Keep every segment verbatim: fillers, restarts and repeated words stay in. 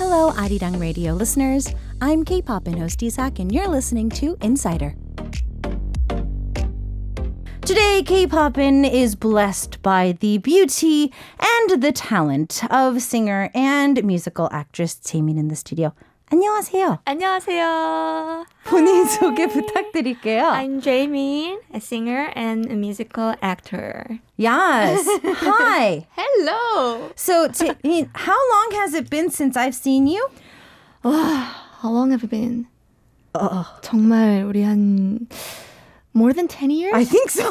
Hello, Arirang Radio listeners. I'm K-pop and host Isak, and you're listening to Insider. Today, K-popin is blessed by the beauty and the talent of singer and musical actress Taemin in the studio. 안녕하세요. 안녕하세요. 본인 Hi. 소개 부탁드릴게요. I'm Jamie, a singer and a musical actor. Yes. Hi. Hello. So, Taemin, how long has it been since I've seen you? Oh, how long have it been? Uh, 정말 우리 한 more than ten years? I think so.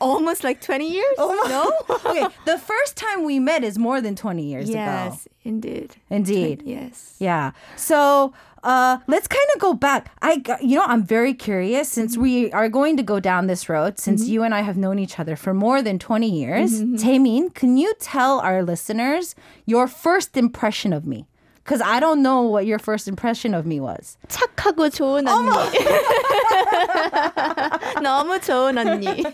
Almost like twenty years? Almost. No? Okay, the first time we met is more than twenty years yes, ago. Yes, indeed. Indeed. twenty, yes. Yeah. So uh, let's kind of go back. I, you know, I'm very curious since mm-hmm. we are going to go down this road, since mm-hmm. you and I have known each other for more than twenty years. Mm-hmm. Taemin, can you tell our listeners your first impression of me? Because I don't know what your first impression of me was. 착하고 좋은 언니. 너무 좋은 언니.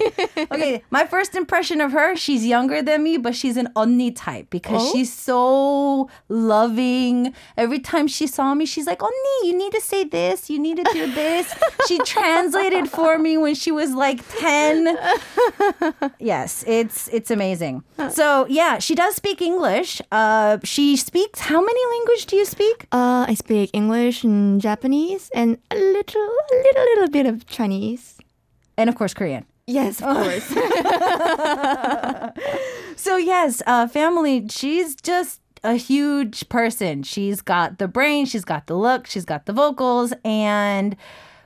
Okay, my first impression of her, she's younger than me, but she's an 언니 type because oh? she's so loving. Every time she saw me, she's like, 언니, you need to say this, you need to do this. She translated for me when she was like ten. Yes, it's it's amazing. So yeah, she does speak English. Uh, she speaks how many languages? Do you speak? Uh, I speak English and Japanese and a little, a little, little bit of Chinese. And of course, Korean. Yes, of course. So yes, uh, family, she's just a huge person. She's got the brain, she's got the look, she's got the vocals, and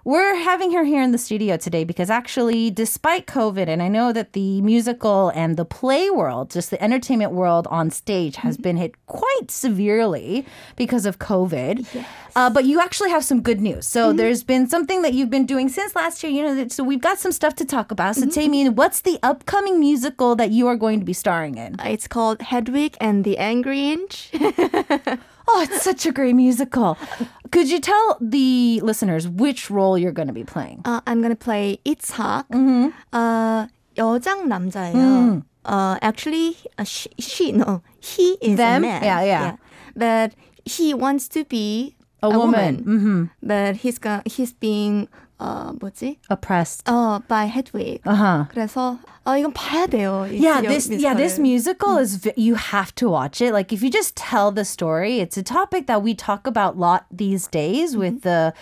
we're having her here in the studio today because actually, despite COVID, and I know that the musical and the play world, just the entertainment world on stage has mm-hmm. been hit quite severely because of COVID. Yes. Uh, but you actually have some good news. So mm-hmm. there's been something that you've been doing since last year. You know, so we've got some stuff to talk about. So mm-hmm. Taemin, what's the upcoming musical that you are going to be starring in? Uh, it's called Hedwig and the Angry Inch. Oh, it's such a great musical. Could you tell the listeners which role you're going to be playing? Uh, I'm going to play Itzhak. Mm-hmm. Uh, 여장 남자예요. Mm. Uh, actually, uh, she, she, no, he is Them? a man. Yeah, yeah, yeah. But he wants to be a, a woman. woman. Mm-hmm. But he's go- he's being uh, 뭐지? oppressed uh, by Hedwig. Uh-huh. 그래서 어, 이건 봐야 돼요. Yeah, this 뮤지컬을. yeah this musical mm. is you have to watch it. Like if you just tell the story, it's a topic that we talk about a lot these days mm-hmm. with the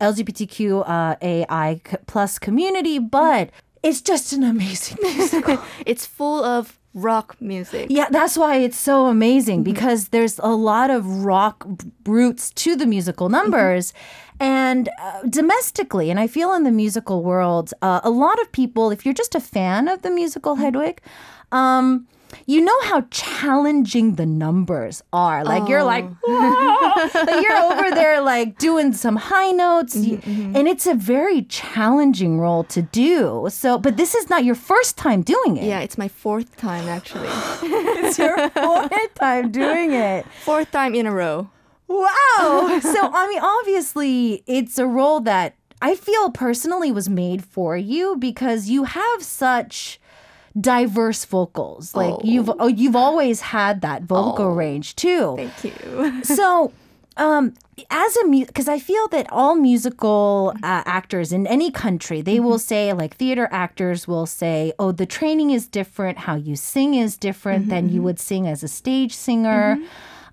L G B T Q uh, A I plus community, but it's just an amazing musical. It's full of rock music. Yeah, that's why it's so amazing mm-hmm. because there's a lot of rock roots to the musical numbers. Mm-hmm. And uh, domestically, and I feel in the musical world, uh, a lot of people, if you're just a fan of the musical Hedwig, um, you know how challenging the numbers are. Like, oh. you're like, like, you're over there, like, doing some high notes. Mm-hmm, mm-hmm. And it's a very challenging role to do. So, but this is not your first time doing it. Yeah, it's my fourth time, actually. It's your fourth time doing it. Fourth time in a row. Wow. So, I mean, obviously, it's a role that I feel personally was made for you because you have such diverse vocals. Like, oh. you've oh, you've always had that vocal oh. range, too. Thank you. So, um, as a mu- because I feel that all musical uh, actors in any country, they mm-hmm. will say, like, theater actors will say, oh, the training is different, how you sing is different mm-hmm. than you would sing as a stage singer. Mm-hmm.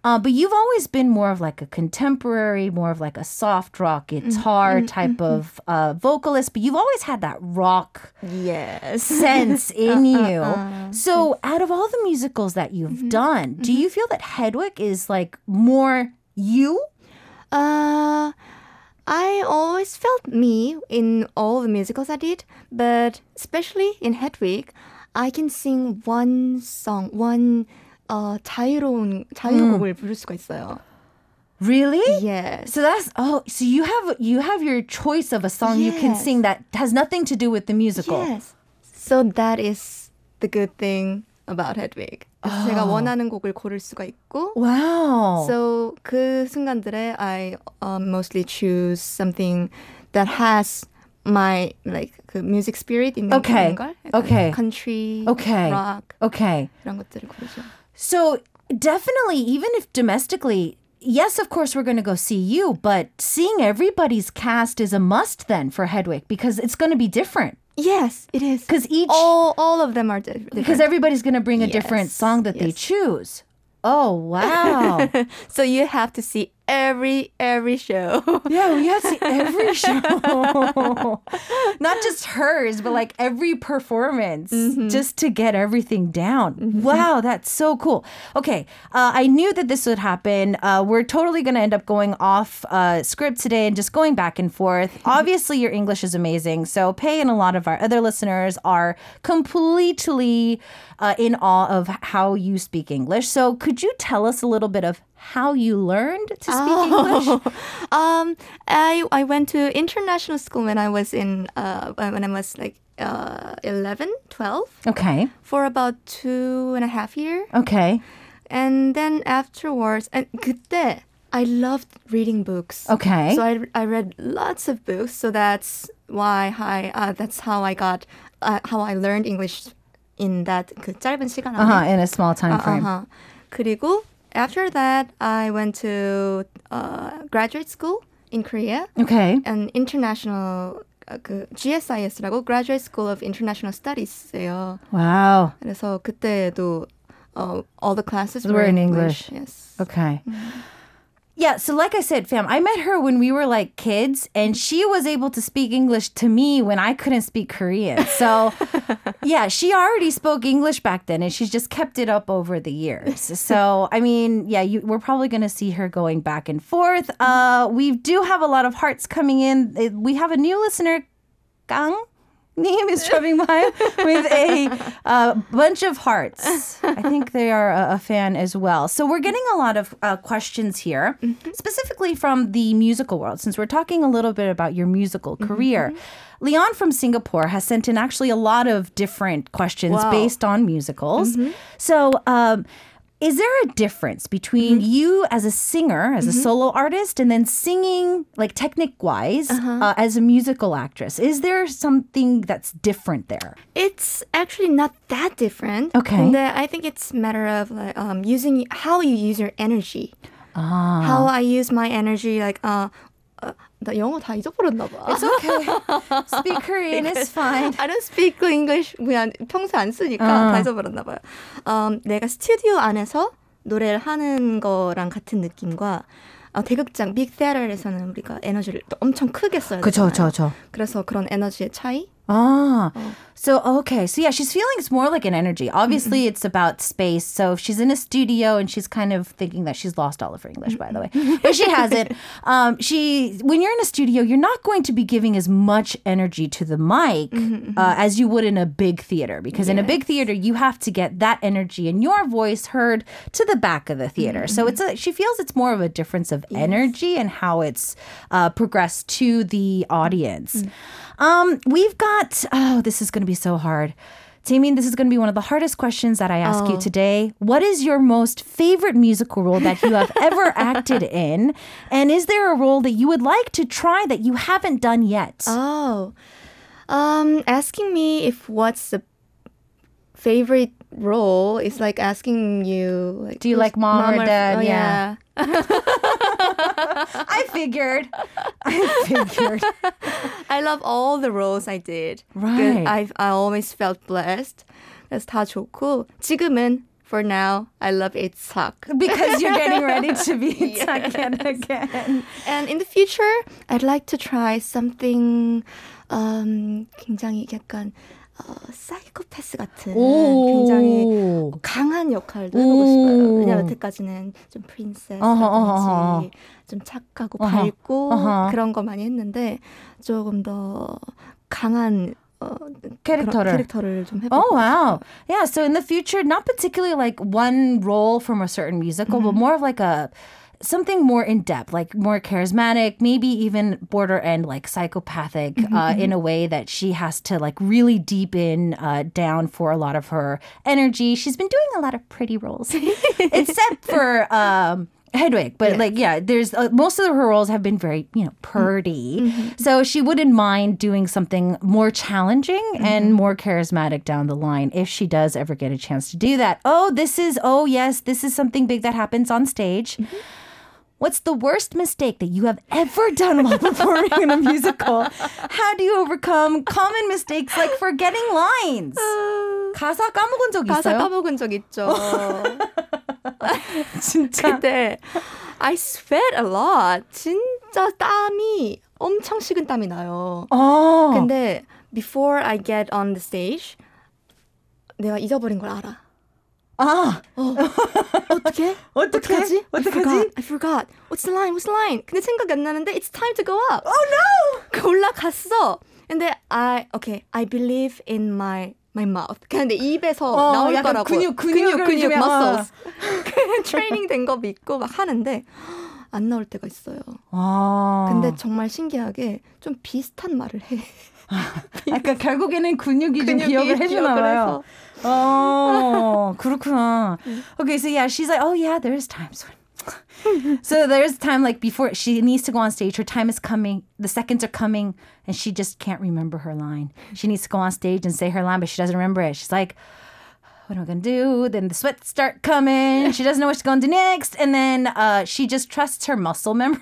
Uh, but you've always been more of like a contemporary, more of like a soft rock guitar mm-hmm, type mm-hmm. of uh, vocalist. But you've always had that rock yes. sense in uh, you. Uh, uh. So out of all the musicals that you've mm-hmm. done, do mm-hmm. you feel that Hedwig is like more you? Uh, I always felt me in all the musicals I did. But especially in Hedwig, I can sing one song, one 어, 자유로운 자유곡을 mm. 부를 수가 있어요. Really? Yes. So that's oh, so you have you have your choice of a song yes. you can sing that has nothing to do with the musical. Yes. So that is the good thing about Hedwig. Oh. 제가 원하는 곡을 고를 수가 있고. Wow. So 그 순간들에 I uh, mostly choose something that has my like 그 music spirit 있는 okay. 그런 걸. Okay. Country, okay. rock. Okay. 이런 것들을 고르죠. So Definitely, even if domestically, yes, of course, we're going to go see you, but seeing everybody's cast is a must then for Hedwig because it's going to be different. Yes, it is. Because each... All, all of them are different. Because everybody's going to bring a yes. different song that yes. they choose. Oh, wow. So you have to see every, every show. Yeah, we have to see every show. Not just hers, but like every performance mm-hmm. just to get everything down. Mm-hmm. Wow, that's so cool. Okay, uh, I knew that this would happen. Uh, we're totally going to end up going off uh, script today and just going back and forth. Obviously, your English is amazing. So Pei and a lot of our other listeners are completely uh, in awe of how you speak English. So could you tell us a little bit of how you learned to speak oh. English? Um, I I went to international school when I was in uh, when I was like uh, eleven, twelve. Okay. For about two and a half year. Okay. And then afterwards, and 그때 I loved reading books. Okay. So I I read lots of books. So that's why I uh, that's how I got uh, how I learned English in that 그 짧은 시간 안에. Uh-huh, in a small time frame. Uh-huh. 그리고 after that, I went to uh, graduate school in Korea. Okay. An international, uh, 그 G S I S라고 Graduate School of International Studies예요. Wow. 그래서 그때도 uh, all the classes were, were in English. English. Yes. Okay. Mm-hmm. Yeah, so like I said, fam, I met her when we were like kids, and she was able to speak English to me when I couldn't speak Korean. So, yeah, she already spoke English back then, and she's just kept it up over the years. So, I mean, yeah, you, we're probably going to see her going back and forth. Uh, we do have a lot of hearts coming in. We have a new listener, Kang. Name is dropping by with a uh, bunch of hearts. I think they are a, a fan as well. So we're getting a lot of uh, questions here, mm-hmm. specifically from the musical world, since we're talking a little bit about your musical career. Mm-hmm. Leon from Singapore has sent in actually a lot of different questions wow. based on musicals. Mm-hmm. So um, is there a difference between mm-hmm. you as a singer, as mm-hmm. a solo artist, and then singing, like technique-wise, uh-huh. uh, as a musical actress? Is there something that's different there? It's actually not that different. Okay. The, I think it's a matter of like, um, using how you use your energy. Ah. How I use my energy, like... Uh, uh, it's okay. Speak Korean is fine. I don't speak English. 그냥 평소 안 쓰니까 uh. 다 잊어버렸나 봐요. Um, 내가 스튜디오 안에서 노래를 하는 거랑 같은 느낌과 어, 대극장, 빅 테아터에서는 우리가 에너지를 엄청 크게 써야 되잖아요. 그쵸, 그쵸. 그래서 그런 에너지의 차이? Ah, oh. so okay. So yeah, she's feeling it's more like an energy. Obviously, mm-hmm. it's about space. So if she's in a studio and she's kind of thinking that she's lost all of her English, mm-hmm. by the way, but she has it. Um, she when you're in a studio, you're not going to be giving as much energy to the mic mm-hmm. uh, as you would in a big theater, because yes. in a big theater you have to get that energy and your voice heard to the back of the theater. Mm-hmm. So it's a, she feels it's more of a difference of yes. energy and how it's uh, progressed to the audience. Mm-hmm. Um, we've got, oh, this is going to be so hard. Taemin, this is going to be one of the hardest questions that I ask oh. you today. What is your most favorite musical role that you have ever acted in? And is there a role that you would like to try that you haven't done yet? Oh, um, asking me if what's the favorite role is like asking you. Like, do you like mom, mom or, or dad? Oh, yeah. yeah. I figured. I figured. I love all the roles I did. Right. I I always felt blessed. 그래서 다 좋고 지금은 for now I love Itzhak because you're getting ready to be Itzhak yes. again. And in the future, I'd like to try something. Um, 굉장히 약간. 어, 사이코패스 같은 굉장히 강한 역할도 해보고 싶어요. 왜냐면 여태까지는 좀 프린세스라든지 좀 착하고 어허. 밝고 어허. 그런 거 많이 했는데 조금 더 강한 캐릭터를 좀 해보고 Oh, wow. Yeah, so in the future, not particularly like one role from a certain musical, mm-hmm. but more of like a something more in-depth, like more charismatic, maybe even border end, like psychopathic mm-hmm. uh, in a way that she has to like really deepen uh, down for a lot of her energy. She's been doing a lot of pretty roles, except for... Um, Hedwig, but yeah. like, yeah, there's uh, most of her roles have been very, you know, purdy. Mm-hmm. So she wouldn't mind doing something more challenging mm-hmm. and more charismatic down the line if she does ever get a chance to do that. Oh, this is, oh, yes, this is something big that happens on stage. Mm-hmm. What's the worst mistake that you have ever done while performing in a musical? How do you overcome common mistakes like forgetting lines? 가사 까먹은 적 있어요? 가사 까먹은 적 있죠. 진짜. 그때 I sweat a lot. 진짜 땀이 엄청 식은 땀이 나요. 어. 근데 before I get on the stage, 내가 잊어버린 걸 알아. 아, 어. 어떻게? 어떡하지? 어떡하지? I forgot. What's the line? What's the line? 근데 생각이 안 나는데 it's time to go up. Oh no! 그 올라갔어. 근데 I okay, I believe in my my mouth. 근데 입에서 어, 나올 거라고. 근육 근육 근육, 근육 muscles. 트레이닝 된 거 믿고 막 하는데 안 나올 때가 있어요. 아. 근데 정말 신기하게 좀 비슷한 말을 해. 그러니까 결국에는 근육이, 근육이 좀 기억을 해주나 봐요. Oh, 그렇구나. Okay, so yeah, she's like, oh yeah, there's times when. So there's time like before she needs to go on stage. Her time is coming. The seconds are coming, and she just can't remember her line. She needs to go on stage and say her line, but she doesn't remember it. She's like, what am I going to do? Then the sweats start coming. She doesn't know what she's going to do next. And then uh, she just trusts her muscle memory.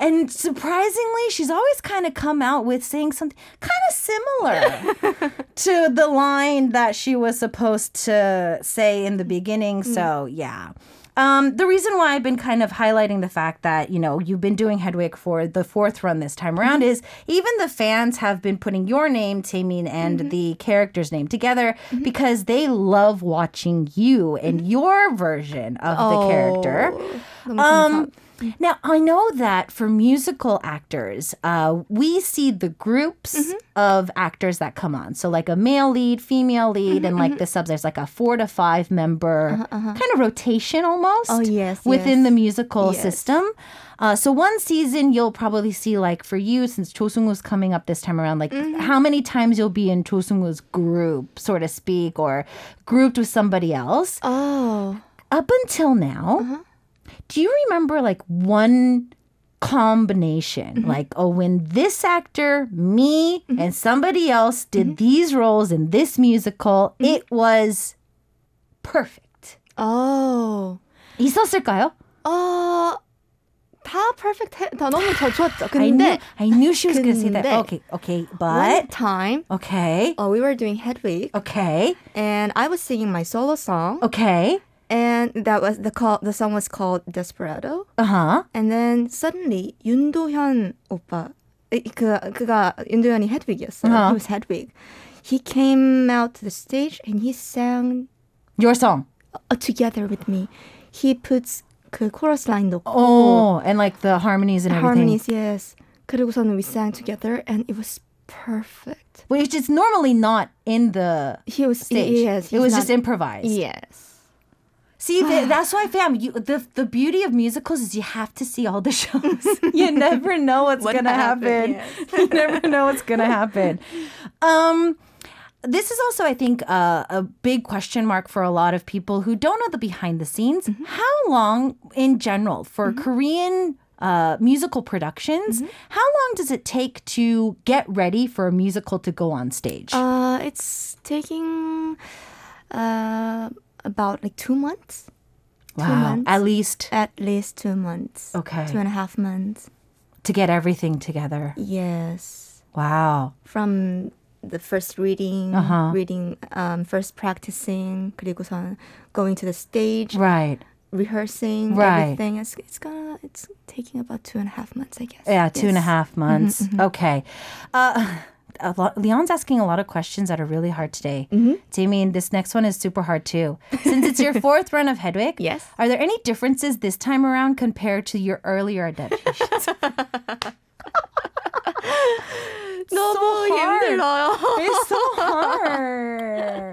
And surprisingly, she's always kind of come out with saying something kind of similar to the line that she was supposed to say in the beginning. So, yeah. Um, the reason why I've been kind of highlighting the fact that, you know, you've been doing Hedwig for the fourth run this time around mm-hmm. is even the fans have been putting your name, Taemin, and mm-hmm. the character's name together mm-hmm. because they love watching you and mm-hmm. your version of oh, the character. Um, now, I know that for musical actors, uh, we see the groups mm-hmm. of actors that come on. So like a male lead, female lead, mm-hmm, and like mm-hmm. the subs, there's like a four to five member uh-huh, uh-huh. kind of rotation almost oh, yes, within yes. the musical yes. system. Uh, so one season, you'll probably see like for you, since Cho Sung-woo's coming up this time around, like mm-hmm. how many times you'll be in Cho Sung-woo's group, so to speak, or grouped with somebody else. Oh. Up until now... Uh-huh. Do you remember like one combination? Mm-hmm. Like, oh, when this actor, me, mm-hmm. and somebody else did mm-hmm. these roles in this musical, mm-hmm. it was perfect. Oh. 있었을까요? 어, 다 perfect, 다 너무 더 좋았죠. 근데, I knew, I knew she was going to say that. Okay, okay, but. One time. Okay. Uh, we were doing Hedwig. Okay. And I was singing my solo song. Okay. And that was the call. The song was called Desperado. Uh huh. And then suddenly, Yoon Do Hyun 오빠, 그 그가 Yoon Do Hyun이 Hedwig이었어요. Uh-huh. He was Hedwig. He came out to the stage and he sang your song uh, together with me. He puts 그 chorus line 넣고 oh, and like the harmonies and everything. Harmonies, yes. 그리고서는 we sang together and it was perfect. Which is normally not in the he was, stage. Yes, it was not, just improvised. Yes. See, the, that's why, fam, you, the, the beauty of musicals is you have to see all the shows. You never know what's what going to happen. Yes. You never know what's going to happen. Um, this is also, I think, uh, a big question mark for a lot of people who don't know the behind the scenes. Mm-hmm. How long, in general, for mm-hmm. Korean uh, musical productions, mm-hmm. how long does it take to get ready for a musical to go on stage? Uh, it's taking... Uh, About like two months. Wow. Two months. At least. At least two months. Okay. Two and a half months. To get everything together. Yes. Wow. From the first reading, uh-huh. reading, um, first practicing, 그리고선 going to the stage. Right. Rehearsing, right. everything. It's, it's gonna, it's taking about two and a half months, I guess. Yeah, two yes. and a half months. Mm-hmm, mm-hmm. Okay. Uh, A lot, Leon's asking a lot of questions that are really hard today. Mm-hmm. Jamie, this next one is super hard too. Since it's your fourth run of Hedwig, yes. are there any differences this time around compared to your earlier adaptations? No, so hard. It's so hard.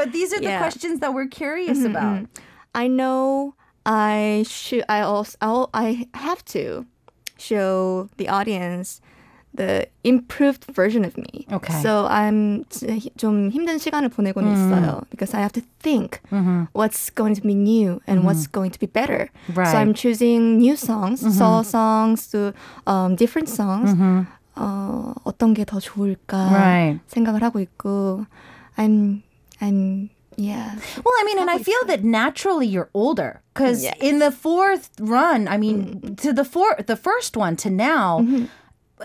But these are yeah. the questions that we're curious mm-hmm, about. Mm-hmm. I know I should. I also. I'll, I have to show the audience the improved version of me. Okay. So I'm 좀 힘든 시간을 보내고는 mm-hmm. 있어요. Because I have to think mm-hmm. what's going to be new and mm-hmm. what's going to be better. Right. So I'm choosing new songs, mm-hmm. solo songs to um, different songs. Mm-hmm. 어, 어떤 게 더 좋을까 right. 생각을 하고 있고 I'm I'm yeah. Well, I mean, and I feel that naturally you're older because yes. in the fourth run, I mean, mm-hmm. to the four, the first one to now. Mm-hmm.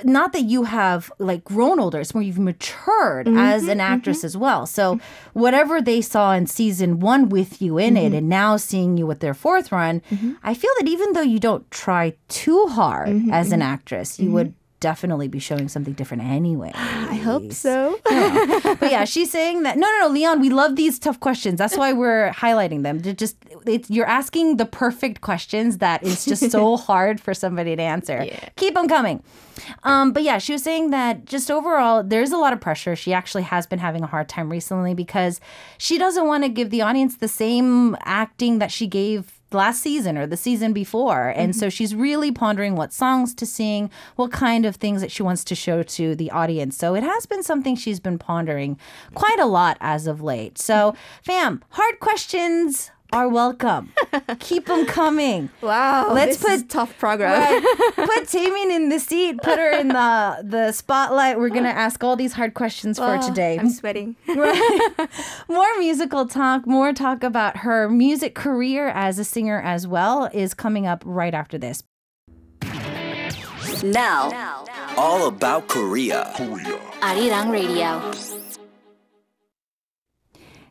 Not that you have like grown older, it's more you've matured mm-hmm, as an actress mm-hmm. as well. So mm-hmm. whatever they saw in season one with you in mm-hmm. it and now seeing you with their fourth run, mm-hmm. I feel that even though you don't try too hard mm-hmm, as an actress, you mm-hmm. would definitely be showing something different anyway. I hope so. Yeah. But yeah, she's saying that, no, no, no, Leon, we love these tough questions. That's why we're highlighting them. They're just it's, you're asking the perfect questions that is just so hard for somebody to answer. Yeah. Keep them coming. Um, but yeah, she was saying that just overall, there's a lot of pressure. She actually has been having a hard time recently because she doesn't want to give the audience the same acting that she gave last season or the season before. And mm-hmm. so she's really pondering what songs to sing, what kind of things that she wants to show to the audience. So it has been something she's been pondering quite a lot as of late. So, fam, hard questions are welcome. Keep them coming. Wow. Let's this put is tough progress. Right, put Taemin in the seat. Put her in the, the spotlight. We're going to ask all these hard questions oh, for today. I'm sweating. Right? More musical talk, more talk about her music career as a singer as well is coming up right after this. Now, now. All about Korea. Korea. Arirang Radio.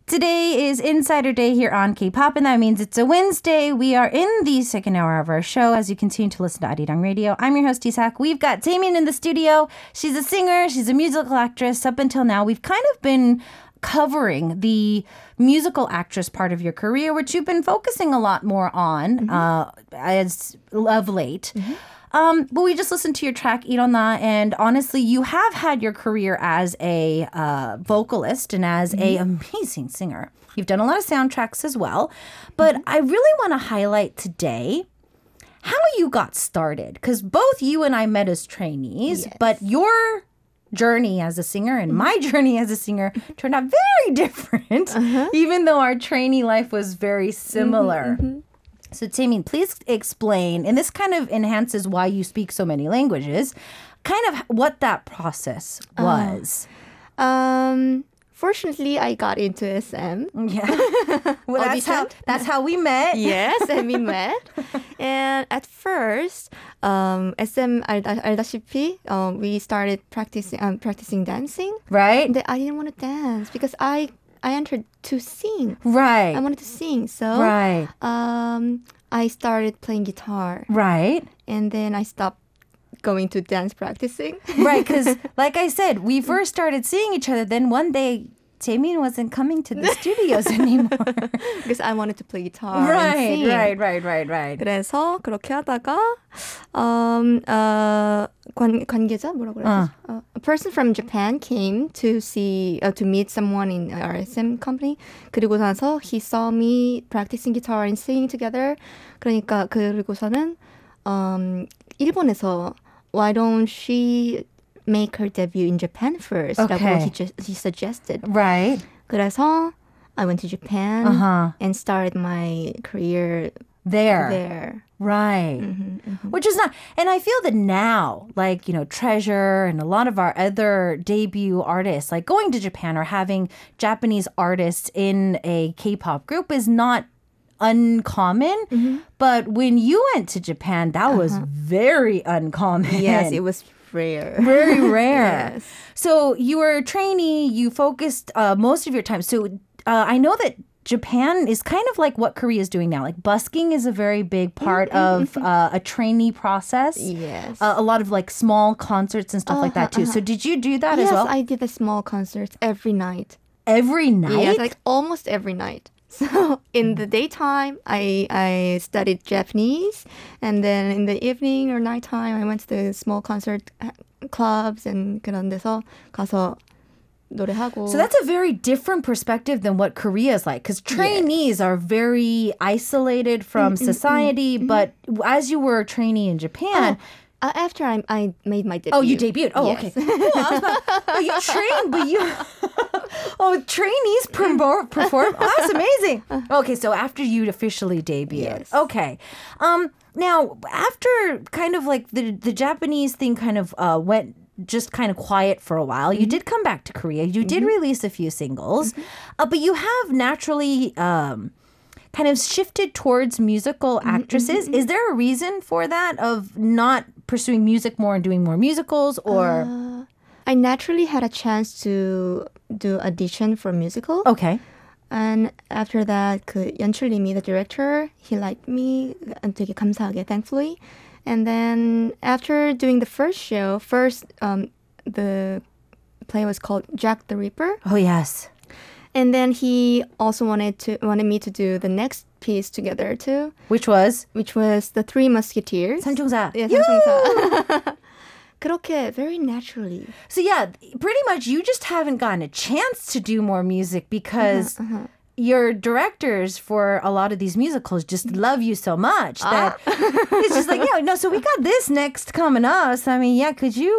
Today is Insider Day here on K-pop, and that means it's a Wednesday. We are in the second hour of our show as you continue to listen to Arirang Radio. I'm your host, Isak. We've got Taemin in the studio. She's a singer. She's a musical actress. Up until now, we've kind of been covering the musical actress part of your career, which you've been focusing a lot more on mm-hmm. uh, as of late. Mm-hmm. Um, but we just listened to your track, 일어나, and honestly, you have had your career as a uh, vocalist and as mm-hmm. a amazing singer. You've done a lot of soundtracks as well. But mm-hmm. I really want to highlight today how you got started. Because both you and I met as trainees, yes. but your journey as a singer and my journey as a singer turned out very different, uh-huh. even though our trainee life was very similar. Mm-hmm, mm-hmm. So, Taemin, please explain, and this kind of enhances why you speak so many languages, kind of what that process was. Uh, um, fortunately, I got into S M. Yeah. Well, that's, how, that's how we met. Yes, and we met. And at first, um, S M, 알다시피, um, we started practicing um, practicing dancing. Right. But I didn't want to dance because I... I entered to sing. Right. I wanted to sing. So right. um, I started playing guitar. Right. And then I stopped going to dance practicing. Right, because like I said, we first started seeing each other. Then one day, Jamie wasn't coming to the studios anymore. Because I wanted to play guitar right, and sing. Right, right, right, right. 그래서 그렇게 하다가 um, uh, 관, 관계자 뭐라고 그랬지? Uh. Uh, a person from Japan came to see uh, to meet someone in our S M company. 그리고 나서 he saw me practicing guitar and singing together. 그러니까 그리고서는 um, 일본에서 why don't she make her debut in Japan first. Okay. That's what he, ju- he suggested. Right. 그래서 I went to Japan uh-huh. and started my career there. There. Right. Mm-hmm, mm-hmm. Which is not, and I feel that now, like, you know, Treasure and a lot of our other debut artists, like going to Japan or having Japanese artists in a K-pop group is not uncommon, mm-hmm. but when you went to Japan, that uh-huh. was very uncommon. Yes, it was rare. Very rare. Yes. So you were a trainee, you focused uh, most of your time. So uh, I know that Japan is kind of like what Korea is doing now. Like busking is a very big part of uh, a trainee process. Yes. Uh, a lot of like small concerts and stuff uh-huh, like that too. Uh-huh. So did you do that yes, as well? Yes, I did the small concerts every night. Every night? Yes, like almost every night. So in the daytime, I, I studied Japanese, and then in the evening or nighttime, I went to the small concert clubs and 그런 데서 가서 노래하고. So that's a very different perspective than what Korea is like, because trainees yes. are very isolated from mm-hmm, society, mm-hmm. but as you were a trainee in Japan, oh. Uh, after I I made my debut. Oh, you debuted. Oh, yes. Okay. Oh, I was about, oh, you trained, but you... Oh, trainees perform? perform? Oh, that's amazing. Okay, so after you officially debuted. Yes. Okay. Um, now, after kind of like the, the Japanese thing kind of uh, went... just kind of quiet for a while. Mm-hmm. You did come back to Korea. You did mm-hmm. release a few singles. Mm-hmm. Uh, but you have naturally um, kind of shifted towards musical actresses. Mm-hmm. Is there a reason for that, of not pursuing music more and doing more musicals? Or uh, I naturally had a chance to do audition for a musical. Okay. And after that, 그 연출님이, the director, he liked me. 되게 감사하게, thankfully. And then after doing the first show, first um, the play was called Jack the Ripper. Oh, yes. And then he also wanted to wanted me to do the next piece together too. Which was? Which was The Three Musketeers. 삼총사. Yeah, 삼총사. 그렇게 very naturally. So yeah, pretty much you just haven't gotten a chance to do more music because... Uh-huh, uh-huh. Your directors for a lot of these musicals just love you so much that ah. It's just like, yeah, no, so we got this next coming up. So, I mean, yeah, could you?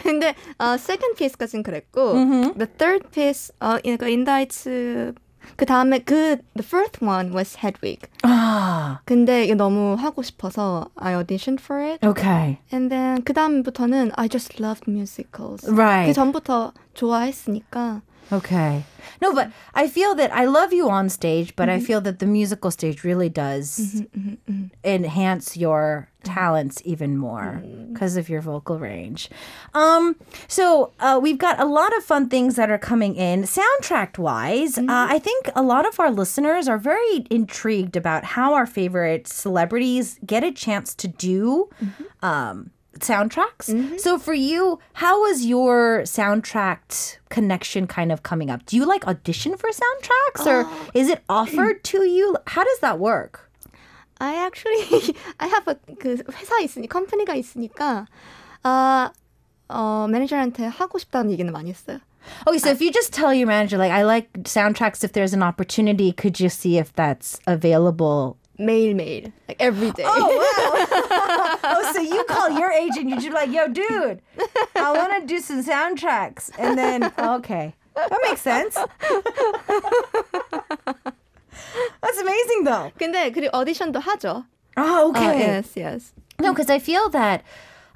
근데 uh, second piece까지는 그랬고, mm-hmm. the third piece, uh, 인다이츠, 그 다음에 그 the first one was Hedwig. Ah. 근데 이거 너무 하고 싶어서 I auditioned for it. Okay. And then 그 다음부터는 I just loved musicals. Right. 그 전부터 좋아했으니까. Okay. No, but I feel that I love you on stage, but mm-hmm. I feel that the musical stage really does mm-hmm, mm-hmm, mm-hmm. enhance your talents even more because mm-hmm. of your vocal range. Um, so uh, we've got a lot of fun things that are coming in. Soundtrack-wise, mm-hmm. uh, I think a lot of our listeners are very intrigued about how our favorite celebrities get a chance to do mm-hmm. um soundtracks. Mm-hmm. So for you, how was your soundtrack connection kind of coming up? Do you like audition for soundtracks or oh. is it offered to you? How does that work? I actually, I have a 그 회사 있으니 컴퍼니가 있으니까 아 어 매니저한테 하고 싶다는 얘기는 많이 했어요. Okay, so I, if you just tell your manager like I like soundtracks, if there's an opportunity, could you see if that's available? 매일매일. Like every day. Oh, wow. Oh, so you call your agent. You're just like, yo, dude, I want to do some soundtracks. And then, okay. That makes sense. That's amazing, though. 근데 그리고 audition도 하죠. Oh, okay. Uh, yes, yes. No, because I feel that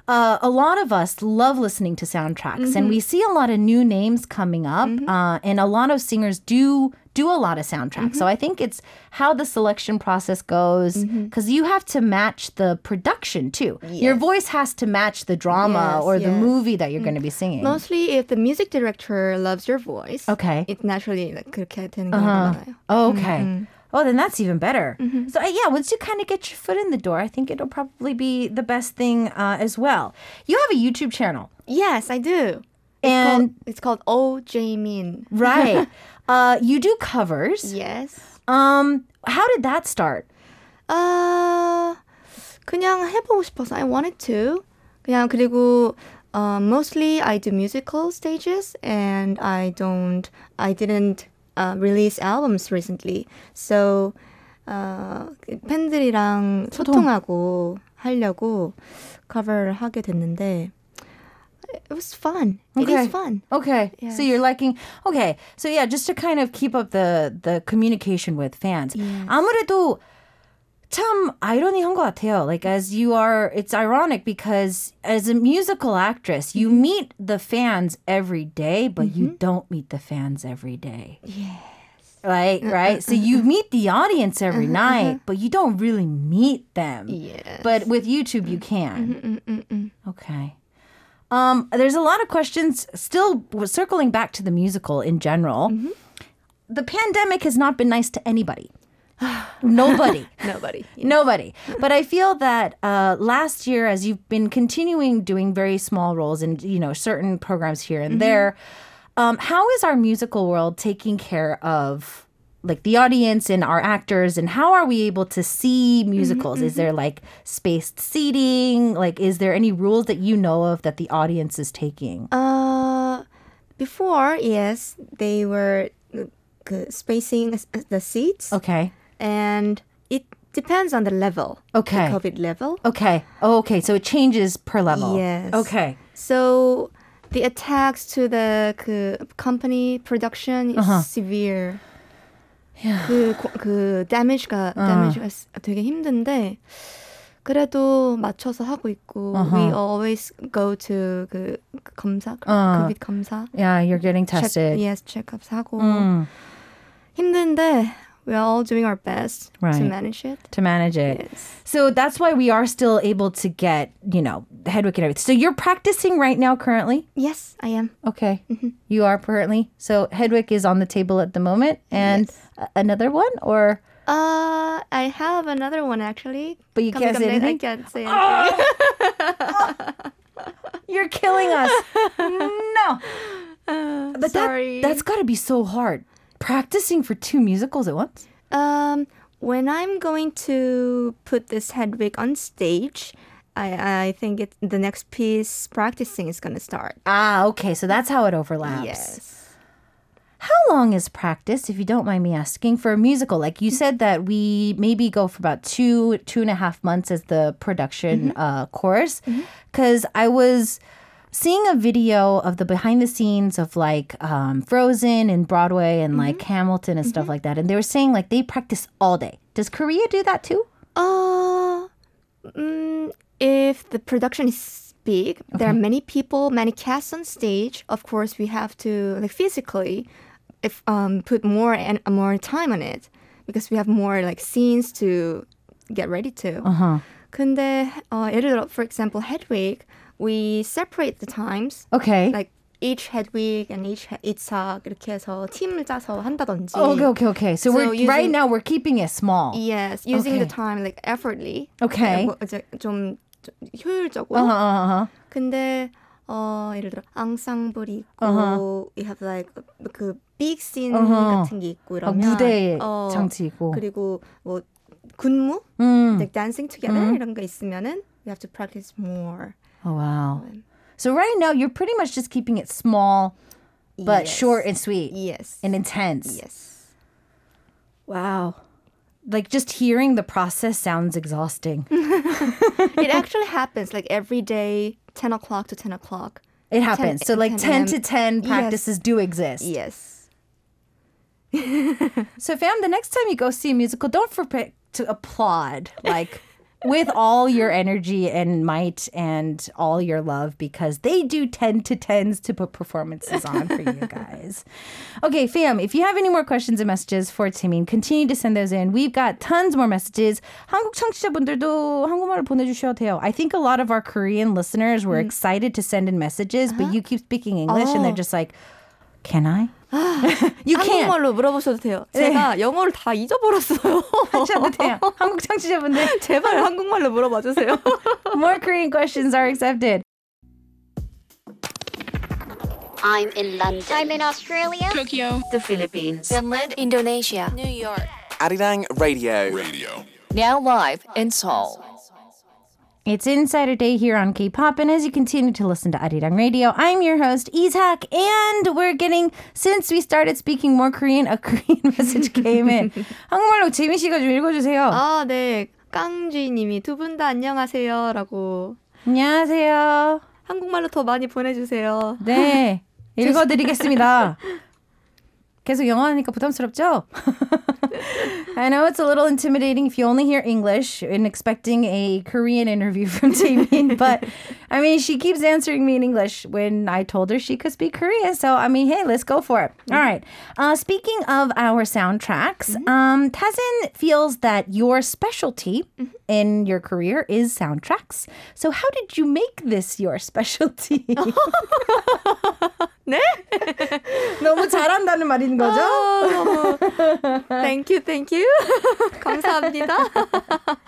uh, a lot of us love listening to soundtracks. Mm-hmm. And we see a lot of new names coming up. Mm-hmm. Uh, and a lot of singers do... do a lot of soundtracks. Mm-hmm. So I think it's how the selection process goes, because mm-hmm. you have to match the production too. Yes. Your voice has to match the drama yes, or yes. the movie that you're mm-hmm. going to be singing. Mostly if the music director loves your voice, okay. it naturally like, 그렇게 되는 uh-huh. 거잖아요. Oh, okay. Mm-hmm. Oh, then that's even better. Mm-hmm. So, uh, yeah, once you kind of get your foot in the door, I think it'll probably be the best thing uh, as well. You have a YouTube channel. Yes, I do. And it's called, it's called O J Min. Right. Uh, you do covers. Yes. Um, how did that start? Uh, 그냥 해보고 싶어서. I wanted to. 그냥 그리고 uh, mostly I do musical stages and I don't. I didn't uh, release albums recently. So uh, 팬들이랑 소통하고 하려고 cover를 하게 됐는데. It was fun. Okay. It is fun. Okay. Yes. So you're liking... Okay. So yeah, just to kind of keep up the, the communication with fans. Yes. 아무래도 참 아이러니한 것 같아요. Like as you are... It's ironic because as a musical actress, you mm-hmm. meet the fans every day, but mm-hmm. you don't meet the fans every day. Yes. Right? Uh-uh. Right? So you meet the audience every uh-huh. night, but you don't really meet them. Yes. But with YouTube, you can. Mm-mm-mm-mm. Mm-mm. Okay. Um, there's a lot of questions still circling back to the musical in general. Mm-hmm. The pandemic has not been nice to anybody. Nobody. Nobody. Yeah. Nobody. But I feel that uh, last year, as you've been continuing doing very small roles in, you know, certain programs here and mm-hmm. there, um, how is our musical world taking care of like the audience and our actors, and how are we able to see musicals? Mm-hmm, is there like spaced seating? Like, is there any rules that you know of that the audience is taking? Uh, before, yes, they were uh, spacing the seats. Okay. And it Depends on the level. Okay. The COVID level. Okay. Oh, okay. So it changes per level. Yes. Okay. So the attacks to the 그 company production is uh-huh. severe. Yeah. 그, 그 damage가 uh. damage가 되게 힘든데 그래도 맞춰서 하고 있고 uh-huh. we always go to 그 검사 uh. COVID 검사. Yeah, you're getting tested. Check, yes, checkups 하고 mm. 힘든데. We're all doing our best right. to manage it. To manage it. Yes. So that's why we are still able to get, you know, Hedwig and everything. So you're practicing right now currently? Yes, I am. Okay. Mm-hmm. You are currently. So Hedwig is on the table at the moment. And yes. another one or? Uh, I have another one actually. But you come can't come say anything? I can't say anything. Oh! Oh! You're killing us. No. Uh, but sorry. That, that's got to be so hard. Practicing for two musicals at once? Um, when I'm going to put this Hedwig on stage, I, I think it, the next piece practicing is going to start. Ah, okay. So that's how it overlaps. Yes. How long is practice, if you don't mind me asking, for a musical? Like you said that we maybe go for about two, two and a half months as the production mm-hmm. uh, course. Because mm-hmm. I was... seeing a video of the behind the scenes of like um, Frozen and Broadway and mm-hmm. like Hamilton and mm-hmm. stuff like that. And they were saying like they practice all day. Does Korea do that too? Uh, mm, if the production is big, okay. there are many people, many casts on stage. Of course, we have to like physically if, um, put more and more time on it because we have more like scenes to get ready to. Uh-huh. 근데, uh, 예를 들어, for example, Hedwig, we separate the times. Okay. Like each Hedwig and each Itzhak 이렇게 해서 팀을 짜서 한다든지. Oh, okay, okay, okay. So, so we're using, right now we're keeping it small. Yes, using okay. the time like effortly. Okay. 좀, 좀 효율적으로. Uh-huh, uh-huh. 근데 어, 예를 들어 앙상블이 있고 uh-huh. you have like 그 big scene uh-huh. 같은 게 있고 이러면. 어, 무대 어, 장치이고. 그리고 뭐 군무, mm. like dancing together mm. 이런 거 있으면은 we have to practice more. Oh, wow. So right now, you're pretty much just keeping it small, but yes. short and sweet. Yes. And intense. Yes. Wow. Like, just hearing the process sounds exhausting. It actually happens, like, every day, ten o'clock to ten o'clock. It happens. ten, so, like, ten, ten to ten practices yes. do exist. Yes. So, fam, the next time you go see a musical, don't forget to applaud, like... with all your energy and might and all your love, because they do ten to tens to put performances on for you guys. Okay, fam, if you have any more questions and messages for Taemin, continue to send those in. We've got tons more messages. 한국 청취자분들도 한국말을 보내주셔도 돼요. I think a lot of our Korean listeners were mm. excited to send in messages, uh-huh. but you keep speaking English oh. and they're just like, can I? You can. 한국말로 물어보셔도 돼요. 제가 네. 영어를 다 잊어버렸어요. 하셔도 돼요. 한국 청취자분들 제발 한국말로 물어봐 주세요. More Korean questions are accepted. I'm in London. I'm in Australia. Tokyo. The Philippines. Finland. Indonesia. New York. Arirang Radio. Radio. Now live in Seoul. It's Insider Day here on K-pop, and as you continue to listen to Arirang Radio, I'm your host, Isak, and we're getting, since we started speaking more Korean, a Korean message came in. 한국말로 재민 씨가 좀 읽어주세요. 아, 네. 깡지 님이 두 분 다 안녕하세요 라고. 안녕하세요. 한국말로 더 많이 보내주세요. 네. 읽어드리겠습니다. 계속 영어 하니까 부담스럽죠? I know it's a little intimidating if you only hear English and expecting a Korean interview from Taemin, but I mean, she keeps answering me in English when I told her she could speak Korean. So, I mean, hey, let's go for it. Mm-hmm. All right. Uh, speaking of our soundtracks, mm-hmm. um, Taemin feels that your specialty mm-hmm. in your career is soundtracks. So how did you make this your specialty? 네? 너무 잘한다는 말인 거죠? Oh, thank you, thank you. 감사합니다.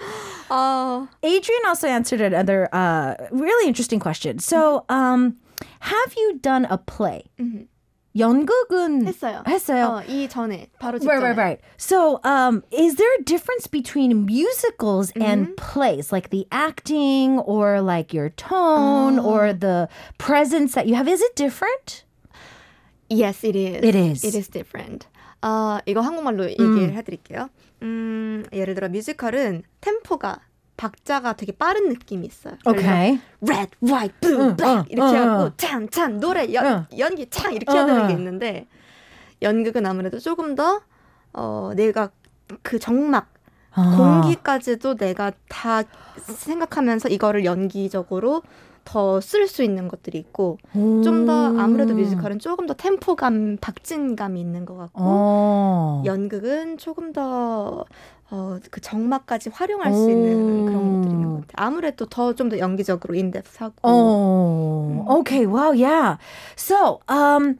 Oh. Adrian also answered another uh, really interesting question. So, um, have you done a play? Mm-hmm. 연극은 했어요. 했어요. 어, 이 전에 바로 직전에. Right, right, right. So, um, is there a difference between musicals mm-hmm. and plays, like the acting or like your tone oh. or the presence that you have? Is it different? Yes, it is. It is. It is different. 어, 이거 한국말로 얘기를 해드릴게요. 음, 예를 들어 뮤지컬은 템포가 박자가 되게 빠른 느낌이 있어요. Okay. Red, white, blue, 응, black 어, 이렇게 어, 하고 찬, 찬, 노래, 연, 어. 연기, 찬 이렇게 어, 하는 게 있는데 연극은 아무래도 조금 더 어, 내가 그 정막 어. 공기까지도 내가 다 생각하면서 이거를 연기적으로 더 쓸 수 있는 것들이 있고 좀 더 아무래도 뮤지컬은 조금 더 템포감, 박진감이 있는 것 같고 오. 연극은 조금 더 어, 그 정막까지 활용할 수 있는 그런 것들이 있는 것 같아요. 아무래도 더 좀 더 연기적으로 in-depth하고. 음. Okay, wow, yeah. So, um...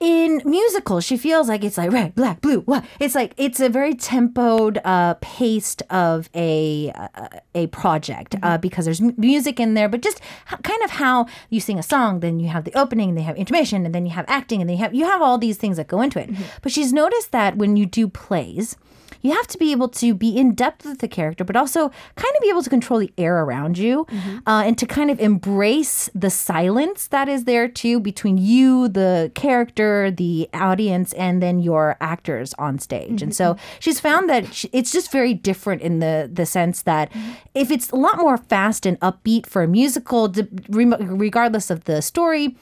in musical, she feels like it's like red, black, blue, white. It's like it's a very tempoed uh, pace of a uh, a project mm-hmm. uh, because there's m- music in there. But just h- kind of how you sing a song, then you have the opening, and they have intermission, and then you have acting, and then you have you have all these things that go into it. Mm-hmm. But she's noticed that when you do plays, you have to be able to be in depth with the character, but also kind of be able to control the air around you mm-hmm. uh, and to kind of embrace the silence that is there too between you, the character, the audience, and then your actors on stage. Mm-hmm. And so she's found that she, it's just very different in the, the sense that mm-hmm. if it's a lot more fast and upbeat for a musical, regardless of the story,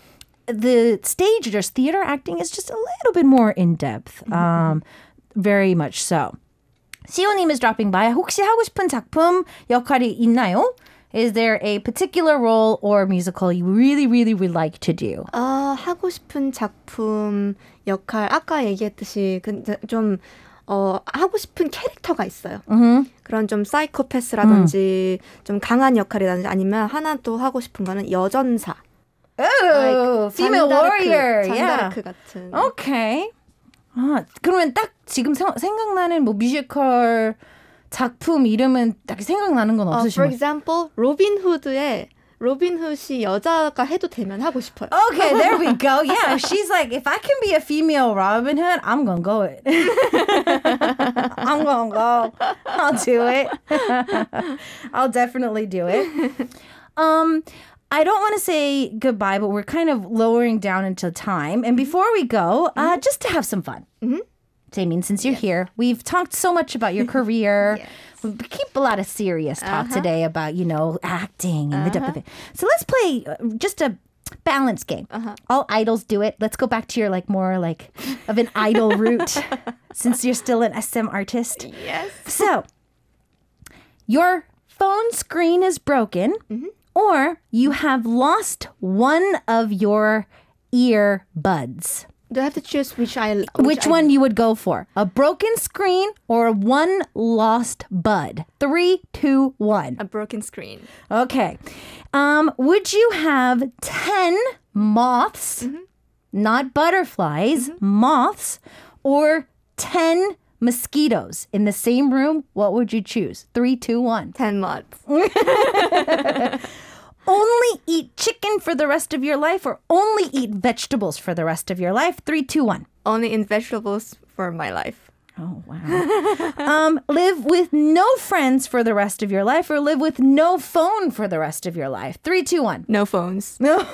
the stage, just theater acting is just a little bit more in depth. Mm-hmm. Um, very much so. 시오님 is dropping by. 혹시 하고 싶은 작품 역할이 있나요? Is there a particular role or musical you really, really would like to do? 아, 하고 싶은 작품 역할 아까 얘기했듯이 근데 좀 어, 하고 싶은 캐릭터가 있어요. Mm-hmm. 그런 좀 사이코패스라든지 mm. 좀 강한 역할이라든지 아니면 하나 또 하고 싶은 거는 여전사. Oh, like female 잔다르크, warrior. 잔다르크 yeah. 같은. Okay. 아, 그러면 딱 지금 생, 생각나는 뭐 뮤지컬 작품 이름은 딱히 생각나는 건 없으시면. Uh, for example, 로빈 후드의 로빈 후드 여자가 해도 되면 하고 싶어요. Okay, there we go. Yeah, she's like, if I can be a female Robin Hood, I'm gonna go it. I'm gonna go. I'll do it. I'll definitely do it. Um. I don't want to say goodbye, but we're kind of lowering down into time. And before we go, mm-hmm. uh, just to have some fun. Mm-hmm. Taemin, since you're yes. here, we've talked so much about your career. yes. We keep a lot of serious talk uh-huh. today about, you know, acting and uh-huh. the depth of it. So let's play just a balance game. Uh-huh. All idols do it. Let's go back to your like more like of an idol route since you're still an S M artist. Yes. So your phone screen is broken. Mm-hmm. Or you have lost one of your earbuds. Do I have to choose which I... Which, which one I... you would go for? A broken screen or one lost bud? Three, two, one. A broken screen. Okay. Um, would you have ten moths, mm-hmm. not butterflies, mm-hmm. moths, or ten mosquitoes in the same room? What would you choose? Three, two, one. Ten moths. Only eat chicken for the rest of your life or only eat vegetables for the rest of your life? Three, two, one. Only eat vegetables for my life. Oh, wow. um, live with no friends for the rest of your life or live with no phone for the rest of your life? Three, two, one. No phones. No.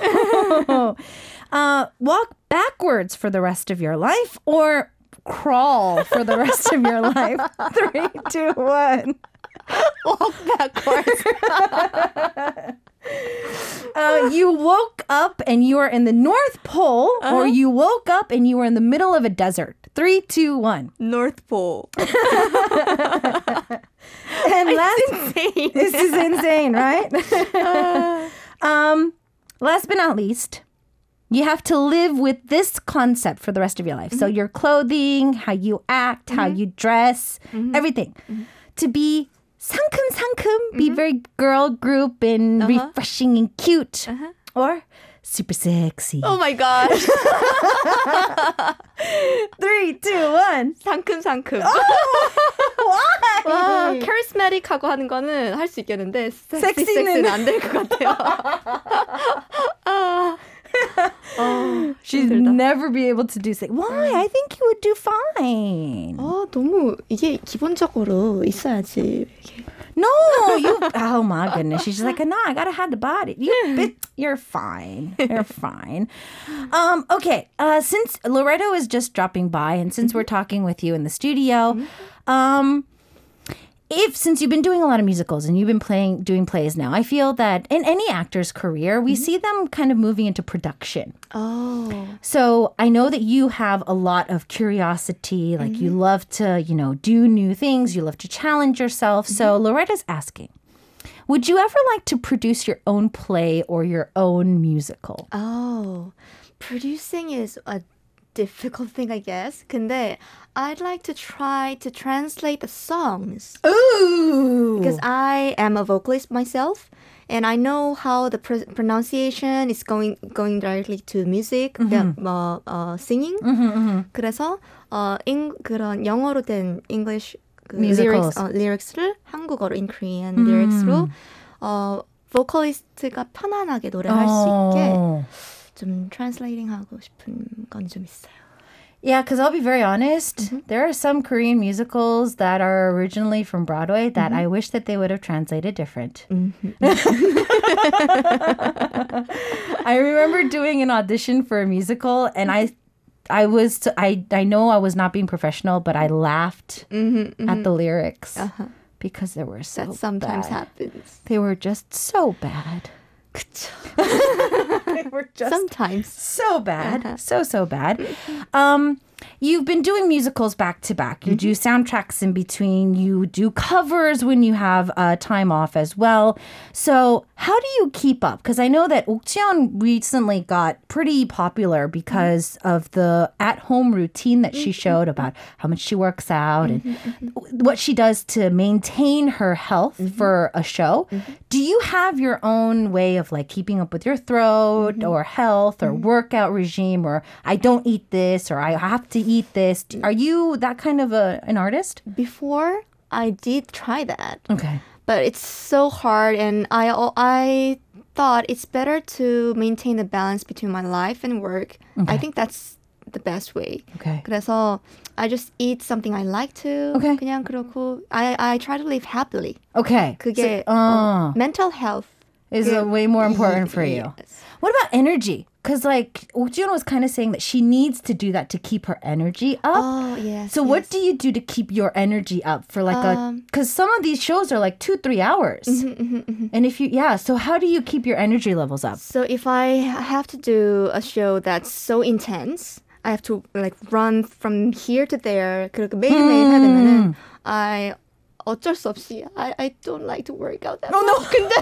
uh, walk backwards for the rest of your life or... crawl for the rest of your life. Three, two, one. Walk backwards. uh, you woke up and you were in the North Pole, uh-huh. or you woke up and you were in the middle of a desert. Three, two, one. North Pole. and last, it's insane. This is insane, right? um, last but not least. You have to live with this concept for the rest of your life. Mm-hmm. So your clothing, how you act, mm-hmm. how you dress, mm-hmm. everything. Mm-hmm. To be 상큼 상큼, be very girl group and uh-huh. refreshing and cute. Uh-huh. Or super sexy. Oh my gosh. Three, two, one. 상큼 상큼. Oh, why? 와, charismatic 하고 하는 거는 할 수 있겠는데 sexy sexy는 안 될 것 같아요. 아. oh, she'd never be able to do sex. Why? I think you would do fine. 아, 너무 이게 기본적으로 있어야지. No, you. Oh my goodness. She's just like, no, I gotta hide the body. You, you're fine. You're fine. Um, okay. Uh, since Loretto is just dropping by, and since we're talking with you in the studio, um, if since you've been doing a lot of musicals and you've been playing doing plays now, I feel that in any actor's career, we mm-hmm. see them kind of moving into production. Oh. So I know that you have a lot of curiosity. Like mm-hmm. you love to, you know, do new things. You love to challenge yourself. Mm-hmm. So Loretta's asking, would you ever like to produce your own play or your own musical? Oh, producing is a difficult thing, I guess. 근데 I'd like to try to translate the songs. Ooh! Because I am a vocalist myself, and I know how the pr- pronunciation is going going directly to music, mm-hmm. the uh, uh, singing. Mm-hmm, mm-hmm. 그래서 어, 인, 그런 영어로 된 English 그 lyrics, 어, lyrics를 한국어로 in Korean mm. lyrics로 어, 보컬리스트가 편안하게 노래할 oh. 수 있게. 좀 translating 하고 싶은 건 좀 있어요. Yeah, because I'll be very honest, mm-hmm. there are some Korean musicals that are originally from Broadway that mm-hmm. I wish that they would have translated different. Mm-hmm. I remember doing an audition for a musical, and I I was I I know I was not being professional, but I laughed mm-hmm, mm-hmm. at the lyrics uh-huh. because they were so bad. That sometimes bad. happens. They were just so bad. They were just sometimes so bad, uh-huh. so so bad. Um, you've been doing musicals back to back. You mm-hmm. do soundtracks in between. You do covers when you have uh, time off as well. So how do you keep up? Because I know that Ock Joo-hyun recently got pretty popular because mm-hmm. of the at-home routine that she showed about how much she works out mm-hmm. and mm-hmm. what she does to maintain her health mm-hmm. for a show. Mm-hmm. Do you have your own way of like keeping up with your throat mm-hmm. or health or mm-hmm. workout regime or I don't eat this or I have to eat this? Are you that kind of a, an artist? Before, I did try that. Okay. But it's so hard, and I I thought it's better to maintain the balance between my life and work. Okay. I think that's the best way. Okay. 그래서 I just eat something I like to. Okay. 그냥 그렇고 I I try to live happily. Okay. 그게 so, uh, mental health is uh, way more important for you. Yes. What about energy? Because like Ock Joo-hyun was kind of saying that she needs to do that to keep her energy up. Oh, yes. So yes. what do you do to keep your energy up for like um, a... Because some of these shows are like two, three hours. Mm-hmm, mm-hmm, mm-hmm. And if you... Yeah, so how do you keep your energy levels up? So if I have to do a show that's so intense, I have to like run from here to there. 그렇게 매일매일 해야 되면은 I... 어쩔 수 없이 I, I don't like to work out that much. Oh, no. 근데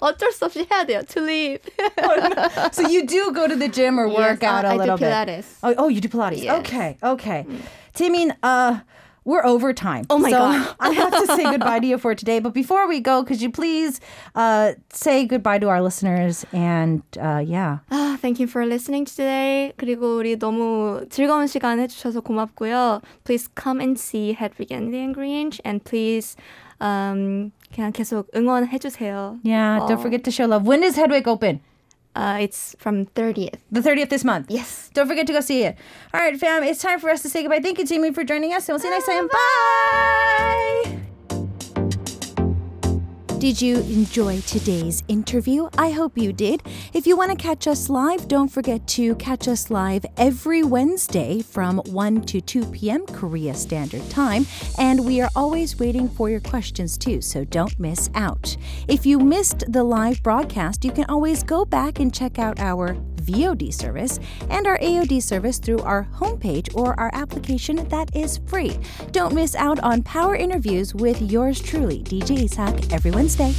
어쩔 수 없이 해야 돼요. To leave. Oh, no. So you do go to the gym or yes, work out I, a I little bit. I do Pilates. Oh, oh, you do Pilates. Yes. Okay, okay. Mm. Taemin, uh, we're over time. Oh, my so God. I have to say goodbye to you for today. But before we go, could you please uh, say goodbye to our listeners? And, uh, yeah. Ah, thank you for listening today. 그리고 우리 너무 즐거운 시간 해주셔서 고맙고요. Please come and see Hedwig and the Angry Inch. And please um, 그냥 계속 응원해주세요. Yeah, oh. don't forget to show love. When is Hedwig open? Uh, it's from thirtieth. The thirtieth this month? Yes. Don't forget to go see it. All right, fam, it's time for us to say goodbye. Thank you, Jamie, for joining us, and we'll see you next time. Bye! Did you enjoy today's interview? I hope you did. If you want to catch us live, don't forget to catch us live every Wednesday from one to two p.m. Korea Standard Time. And we are always waiting for your questions too, so don't miss out. If you missed the live broadcast, you can always go back and check out our V O D service and our A O D service through our homepage or our application that is free. Don't miss out on Power Interviews with yours truly, D J Isak, every Wednesday.